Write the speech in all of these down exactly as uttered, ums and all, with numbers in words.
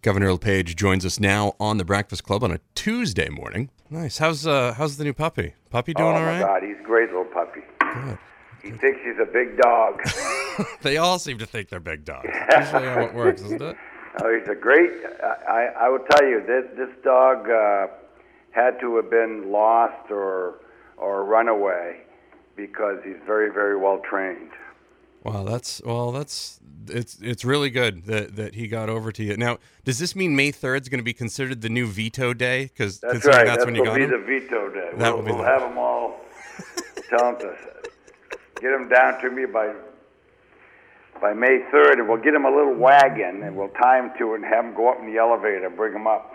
Governor LePage joins us now on The Breakfast Club on a Tuesday morning. Nice. How's uh, how's the new puppy? Puppy doing all right? Oh, my God. He's a great little puppy. Good. He Good. thinks he's a big dog. They all seem to think they're big dogs. That's usually how it works, isn't it? Oh, he's a great... I, I will tell you, this, this dog uh, had to have been lost or, or run away because he's very, very well trained. Wow, that's well. That's it's it's really good that, that he got over to you. Now, does this mean May third is going to be considered the new veto day? Because that's right. That's, that's when you got him. That will be the veto day. That we'll we'll have them all. Tell them to get them down to me by by May third, and we'll get him a little wagon, and we'll tie him to it, and have him go up in the elevator, bring him up.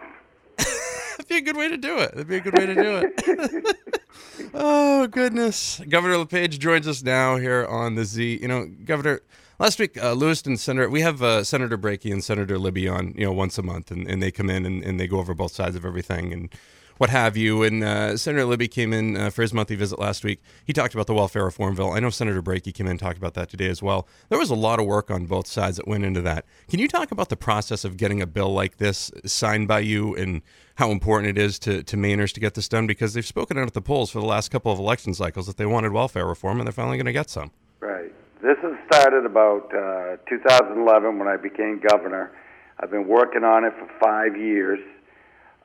That'd be a good way to do it. That'd be a good way to do it. Oh, goodness. Governor LePage joins us now here on the Z. You know, Governor, last week, uh, Lewiston Senator, we have uh, Senator Brakey and Senator Libby on, you know, once a month, and, and they come in and, and they go over both sides of everything and what have you. And uh, Senator Libby came in uh, for his monthly visit last week. He talked about the welfare reform bill. I know Senator Brakey came in and talked about that today as well. There was a lot of work on both sides that went into that. Can you talk about the process of getting a bill like this signed by you and how important it is to, to Mainers to get this done? Because they've spoken out at the polls for the last couple of election cycles that they wanted welfare reform, and they're finally going to get some. Right. This has started about uh, two thousand eleven when I became governor. I've been working on it for five years.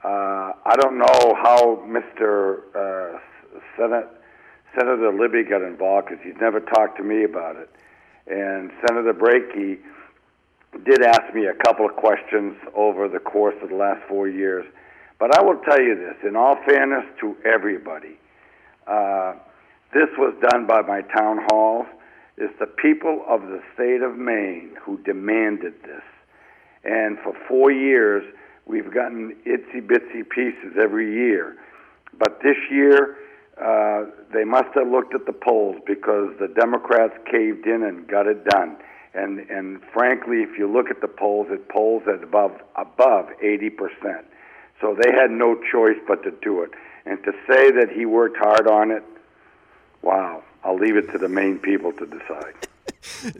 Uh, I don't know how Mister Uh, Senate, Senator Libby got involved because he's never talked to me about it. And Senator Brakey did ask me a couple of questions over the course of the last four years. But I will tell you this, in all fairness to everybody, uh, this was done by my town halls. It's the people of the state of Maine who demanded this. And for four years, we've gotten itsy-bitsy pieces every year. But this year, uh, they must have looked at the polls because the Democrats caved in and got it done. And and frankly, if you look at the polls, it polls at above above eighty percent. So they had no choice but to do it. And to say that he worked hard on it, wow, I'll leave it to the Maine people to decide.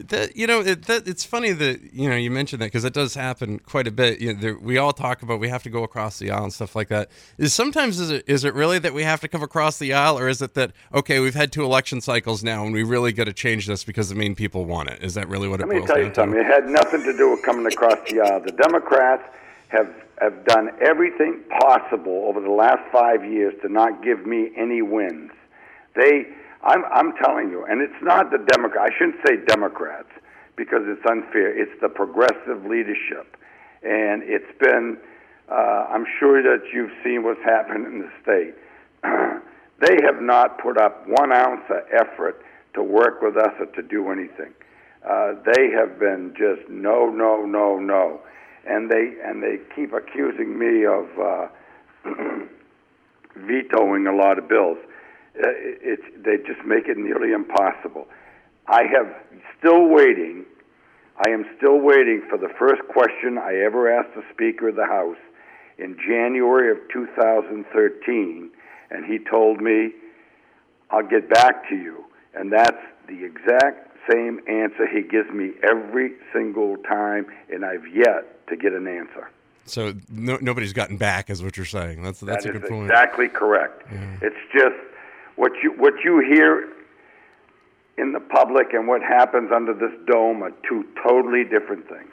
That, you know, it, that, it's funny that, you know, you mentioned that because it does happen quite a bit. You know, there, we all talk about we have to go across the aisle and stuff like that. Is sometimes is it, is it really that we have to come across the aisle, or is it that, okay, we've had two election cycles now and we really got to change this because the Maine people want it? Is that really what it boils down to? Let me tell you something. It had nothing to do with coming across the aisle. The Democrats have, have done everything possible over the last five years to not give me any wins. They... I'm, I'm telling you, and it's not the Democrats. I shouldn't say Democrats because it's unfair. It's the progressive leadership. And it's been, uh, I'm sure that you've seen what's happened in the state. They have not put up one ounce of effort to work with us or to do anything. Uh, they have been just no, no, no, no. And they, and they keep accusing me of uh, vetoing a lot of bills. It's, they just make it nearly impossible. I have still waiting. I am still waiting for the first question I ever asked the Speaker of the House in January of two thousand thirteen, and he told me, I'll get back to you. And that's the exact same answer he gives me every single time, and I've yet to get an answer. So no, nobody's gotten back is what you're saying. That's, that's that a good point. Exactly correct. Yeah. It's just... What you what you hear in the public and what happens under this dome are two totally different things.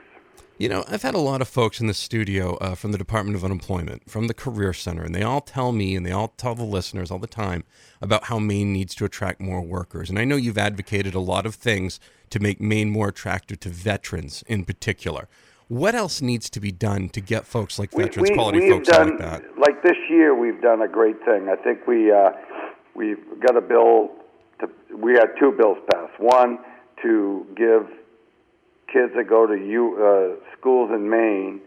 You know, I've had a lot of folks in the studio uh, from the Department of Unemployment, from the Career Center, and they all tell me and they all tell the listeners all the time about how Maine needs to attract more workers. And I know you've advocated a lot of things to make Maine more attractive to veterans in particular. What else needs to be done to get folks like we, veterans, we, quality folks done, like that? Like this year, we've done a great thing. I think we... Uh, We've got a bill, to, we had two bills passed. One, to give kids that go to U, uh, schools in Maine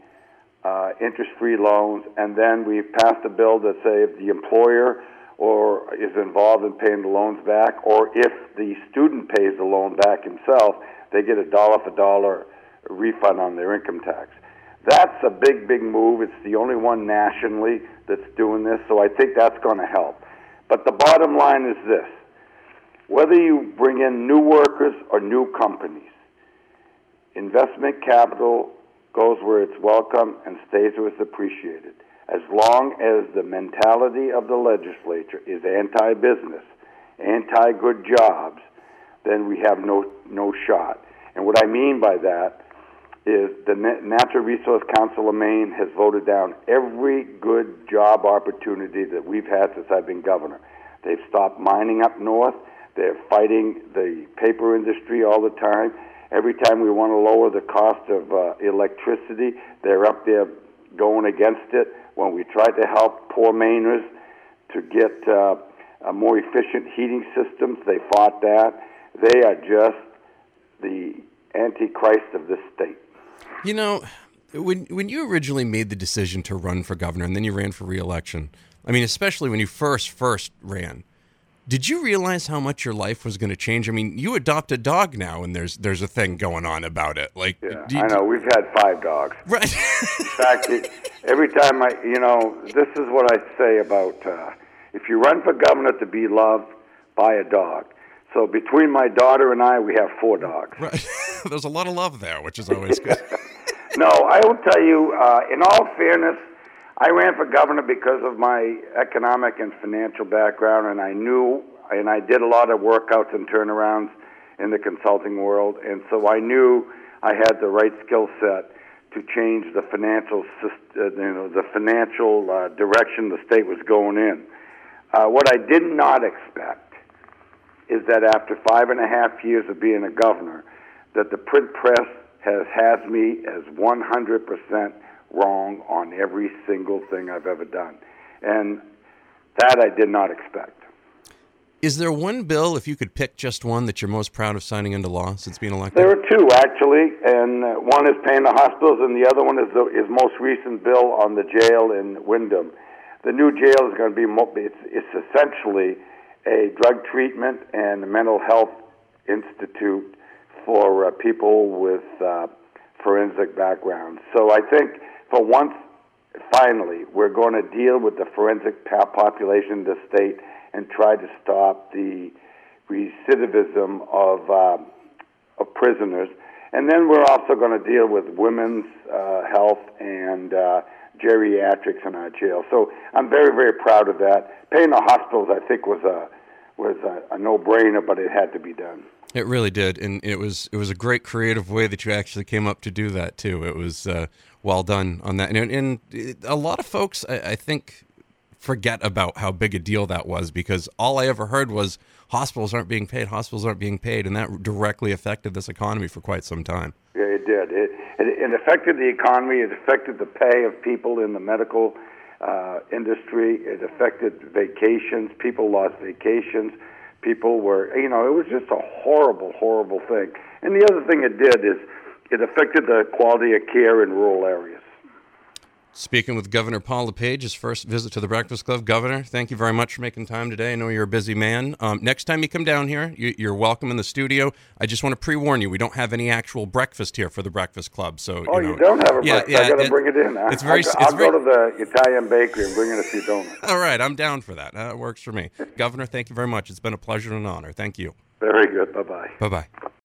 uh, interest-free loans, and then we passed a bill that say if the employer or is involved in paying the loans back, or if the student pays the loan back himself, they get a dollar-for-dollar refund on their income tax. That's a big, big move. It's the only one nationally that's doing this, so I think that's going to help. But the bottom line is this. Whether you bring in new workers or new companies, investment capital goes where it's welcome and stays where it's appreciated. As long as the mentality of the legislature is anti-business, anti-good jobs, then we have no, no shot. And what I mean by that is the Natural Resource Council of Maine has voted down every good job opportunity that we've had since I've been governor. They've stopped mining up north. They're fighting the paper industry all the time. Every time we want to lower the cost of uh, electricity, they're up there going against it. When we try to help poor Mainers to get uh, a more efficient heating systems, they fought that. They are just the antichrist of this state. You know, when when you originally made the decision to run for governor and then you ran for re-election, I mean, especially when you first, first ran, did you realize how much your life was going to change? I mean, you adopt a dog now, and there's there's a thing going on about it. Like, yeah, do you, I know. We've had five dogs. Right. In fact, every time I, you know, this is what I say about uh, if you run for governor to be loved, buy a dog. So between my daughter and I, we have four dogs. Right. There's a lot of love there, which is always good. No, I will tell you, uh, in all fairness, I ran for governor because of my economic and financial background, and I knew, and I did a lot of workouts and turnarounds in the consulting world, and so I knew I had the right skill set to change the financial, you know, the financial uh, direction the state was going in. Uh, what I did not expect is that after five and a half years of being a governor, that the print press has had me as one hundred percent wrong on every single thing I've ever done. And that I did not expect. Is there one bill, if you could pick just one, that you're most proud of signing into law since being elected? There are two, actually, and one is paying the hospitals, and the other one is the is most recent bill on the jail in Windham. The new jail is going to be, more, it's, it's essentially a drug treatment and mental health institute for uh, people with uh, forensic backgrounds. So I think for once, finally, we're going to deal with the forensic population in the state and try to stop the recidivism of, uh, of prisoners. And then we're also going to deal with women's uh, health and uh, geriatrics in our jail. So I'm very, very proud of that. Paying the hospitals, I think, was a was a, a no-brainer, but it had to be done. It really did, and it was it was a great creative way that you actually came up to do that too. It was uh, well done on that, and, and it, a lot of folks, I, I think, forget about how big a deal that was because all I ever heard was hospitals aren't being paid, hospitals aren't being paid, and that directly affected this economy for quite some time. Yeah, it did. It, it, it affected the economy. It affected the pay of people in the medical uh, industry. It affected vacations. People lost vacations. People were, you know, it was just a horrible, horrible thing. And the other thing it did is it affected the quality of care in rural areas. Speaking with Governor Paul LePage, his first visit to the Breakfast Club. Governor, thank you very much for making time today. I know you're a busy man. Um, next time you come down here, you, you're welcome in the studio. I just want to pre-warn you, we don't have any actual breakfast here for the Breakfast Club. So, oh, you, know, you don't have a yeah, breakfast? Yeah, I've got to it, bring it in. It's very, I'll, I'll it's go very... to the Italian bakery and bring in a few donuts. All right, I'm down for that. That works for me. Governor, thank you very much. It's been a pleasure and an honor. Thank you. Very good. Bye-bye. Bye-bye.